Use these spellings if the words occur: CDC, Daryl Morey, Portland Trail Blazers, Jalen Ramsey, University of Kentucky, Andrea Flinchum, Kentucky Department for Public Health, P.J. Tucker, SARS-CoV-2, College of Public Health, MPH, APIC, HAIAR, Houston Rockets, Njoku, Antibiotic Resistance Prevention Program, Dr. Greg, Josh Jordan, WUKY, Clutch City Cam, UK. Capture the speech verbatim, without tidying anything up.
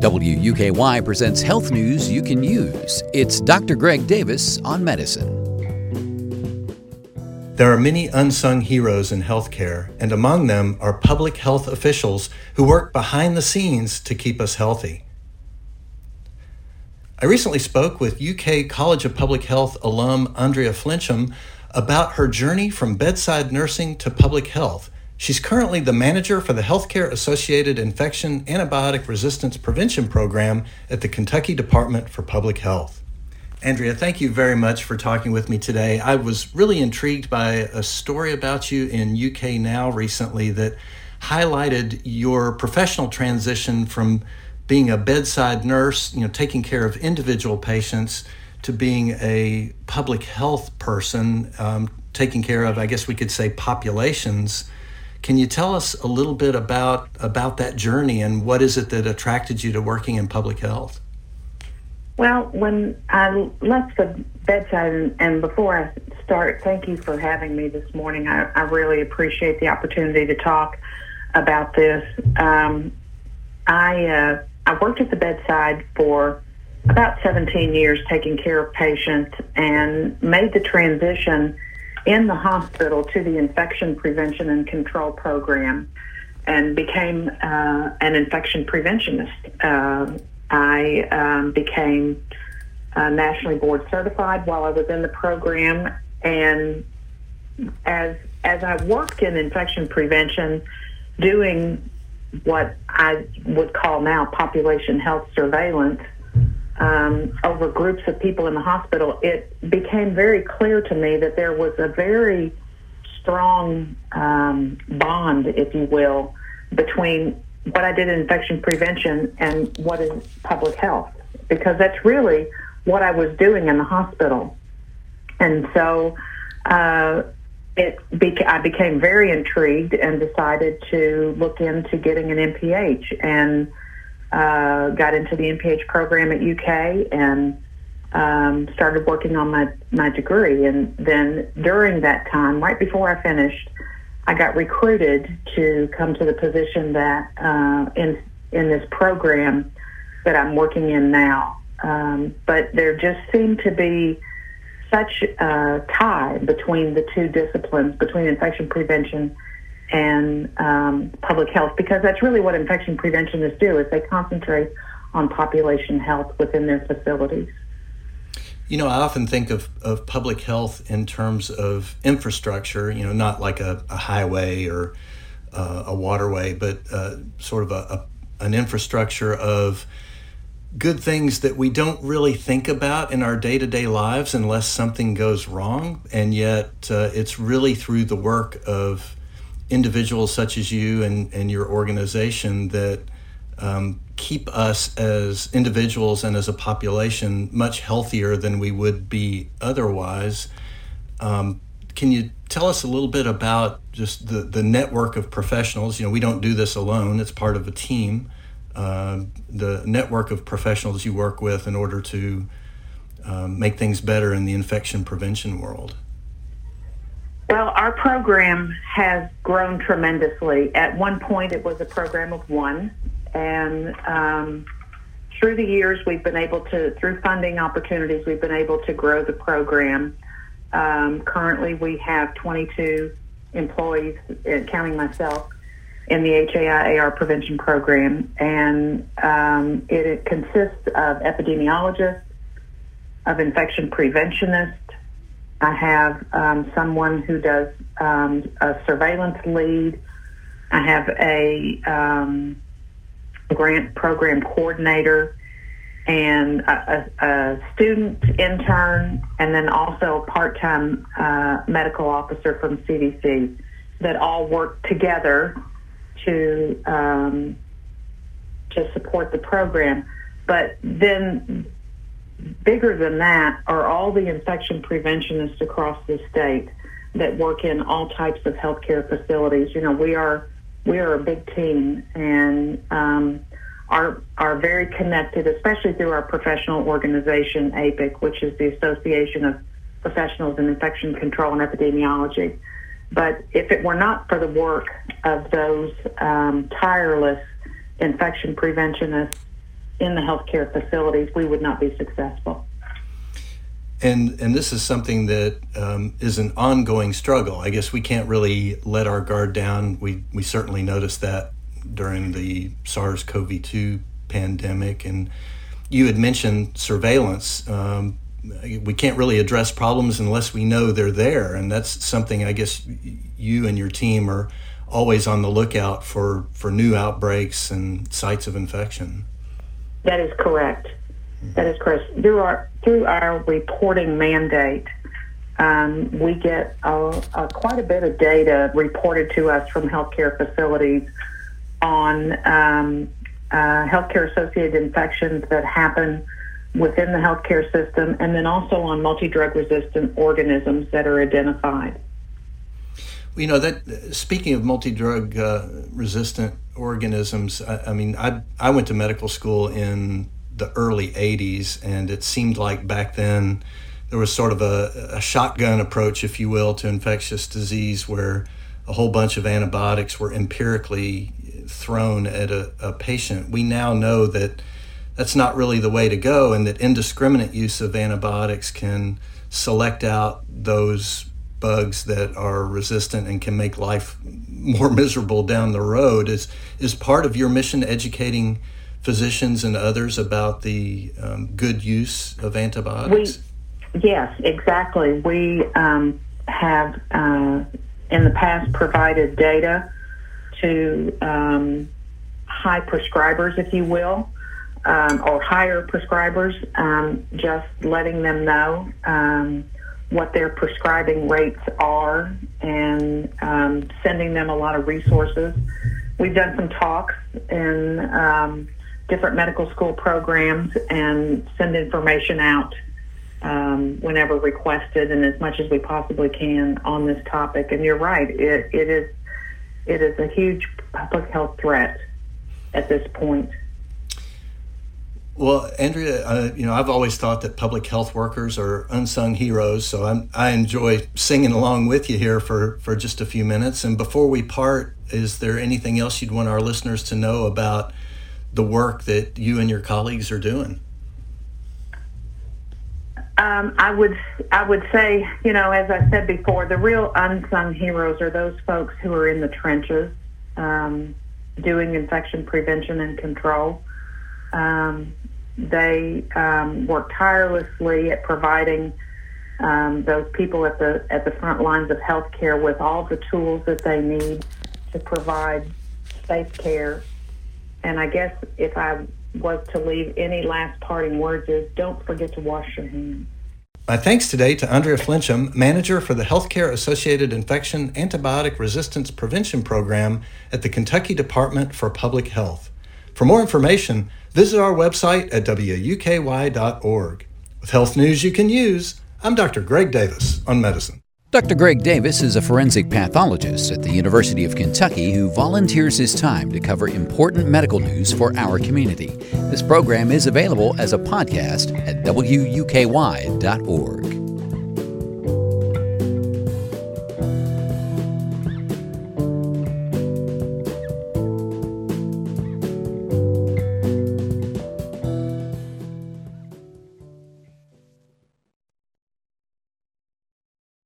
W U K Y presents health news you can use. It's Doctor Greg Davis on medicine. There are many unsung heroes in healthcare, and among them are public health officials who work behind the scenes to keep us healthy. I recently spoke with U K College of Public Health alum Andrea Flinchum about her journey from bedside nursing to public health. She's currently the manager for the Healthcare-Associated Infection Antibiotic Resistance Prevention Program at the Kentucky Department for Public Health. Andrea, thank you very much for talking with me today. I was really intrigued by a story about you in U K Now recently that highlighted your professional transition from being a bedside nurse, you know, taking care of individual patients, to being a public health person, um, taking care of, I guess we could say, populations. Can you tell us a little bit about about that journey and what is it that attracted you to working in public health? Well, when I left the bedside, and, and before I start, thank you for having me this morning. I, I really appreciate the opportunity to talk about this. Um, I uh, I worked at the bedside for about seventeen years, taking care of patients, and made the transition in the hospital to the Infection Prevention and Control Program, and became uh, an infection preventionist. Uh, I um, became uh, nationally board certified while I was in the program, and as as I worked in infection prevention, doing what I would call now population health surveillance, Um, over groups of people in the hospital, it became very clear to me that there was a very strong um, bond, if you will, between what I did in infection prevention and what is public health, because that's really what I was doing in the hospital. And so uh, it beca- I became very intrigued and decided to look into getting an M P H, and Uh, got into the M P H program at U K, and um, started working on my, my degree. And then during that time, right before I finished, I got recruited to come to the position that uh, in in this program that I'm working in now. Um, but there just seemed to be such a tie between the two disciplines, between infection prevention and um, public health, because that's really what infection preventionists do, is they concentrate on population health within their facilities. You know, I often think of, of public health in terms of infrastructure, you know, not like a, a highway or uh, a waterway, but uh, sort of a, a an infrastructure of good things that we don't really think about in our day-to-day lives unless something goes wrong. And yet uh, it's really through the work of individuals such as you and, and your organization that um, keep us as individuals and as a population much healthier than we would be otherwise. Um, can you tell us a little bit about just the, the network of professionals? You know, we don't do this alone, it's part of a team. Uh, the network of professionals you work with in order to um, make things better in the infection prevention world. Well, our program has grown tremendously. At one point, it was a program of one, and um, through the years, we've been able to, through funding opportunities, we've been able to grow the program. Um, currently, we have twenty-two employees, counting myself, in the H A I A R prevention program, and um, it, it consists of epidemiologists, of infection preventionists. I have um, someone who does um, a surveillance lead. I have a um, grant program coordinator, and a, a, a student intern, and then also a part-time uh, medical officer from C D C that all work together to um, to support the program. But then, bigger than that are all the infection preventionists across the state that work in all types of healthcare facilities. You know, we are we are a big team, and um, are are very connected, especially through our professional organization, A P I C, which is the Association of Professionals in Infection Control and Epidemiology. But if it were not for the work of those um, tireless infection preventionists in the healthcare facilities, we would not be successful. And and this is something that um, is an ongoing struggle. I guess we can't really let our guard down. We we certainly noticed that during the SARS-C o V two pandemic. And you had mentioned surveillance. Um, we can't really address problems unless we know they're there. And that's something I guess you and your team are always on the lookout for, for new outbreaks and sites of infection. That is correct. That is correct. Through our through our reporting mandate, um, we get uh, uh, quite a bit of data reported to us from healthcare facilities on um, uh, healthcare-associated infections that happen within the healthcare system, and then also on multi-drug resistant organisms that are identified. You know, that speaking of multi-drug uh, resistant organisms, I, I mean, I I went to medical school in the early eighties, and it seemed like back then there was sort of a, a shotgun approach, if you will, to infectious disease, where a whole bunch of antibiotics were empirically thrown at a, a patient. We now know that that's not really the way to go, and that indiscriminate use of antibiotics can select out those bugs that are resistant and can make life more miserable down the road. Is is part of your mission educating physicians and others about the um, good use of antibiotics? We, yes, exactly. We um, have uh, in the past provided data to um, high prescribers, if you will, um, or higher prescribers, um, just letting them know um, what their prescribing rates are, and um, sending them a lot of resources. We've done some talks in um, different medical school programs and send information out um, whenever requested, and as much as we possibly can on this topic. And you're right, it, it is it is a huge public health threat at this point. Well, Andrea, uh, you know, I've always thought that public health workers are unsung heroes, so I'm, I enjoy singing along with you here for, for just a few minutes. And before we part, is there anything else you'd want our listeners to know about the work that you and your colleagues are doing? Um, I would, I would say, you know, as I said before, the real unsung heroes are those folks who are in the trenches um, doing infection prevention and control. Um, They um, work tirelessly at providing um, those people at the at the front lines of healthcare with all the tools that they need to provide safe care. And I guess if I was to leave any last parting words, is don't forget to wash your hands. My thanks today to Andrea Flinchum, Manager for the Healthcare-Associated Infection Antibiotic Resistance Prevention Program at the Kentucky Department for Public Health. For more information, visit our website at W U K Y dot org. With health news you can use, I'm Doctor Greg Davis on Medicine. Doctor Greg Davis is a forensic pathologist at the University of Kentucky who volunteers his time to cover important medical news for our community. This program is available as a podcast at W U K Y dot org.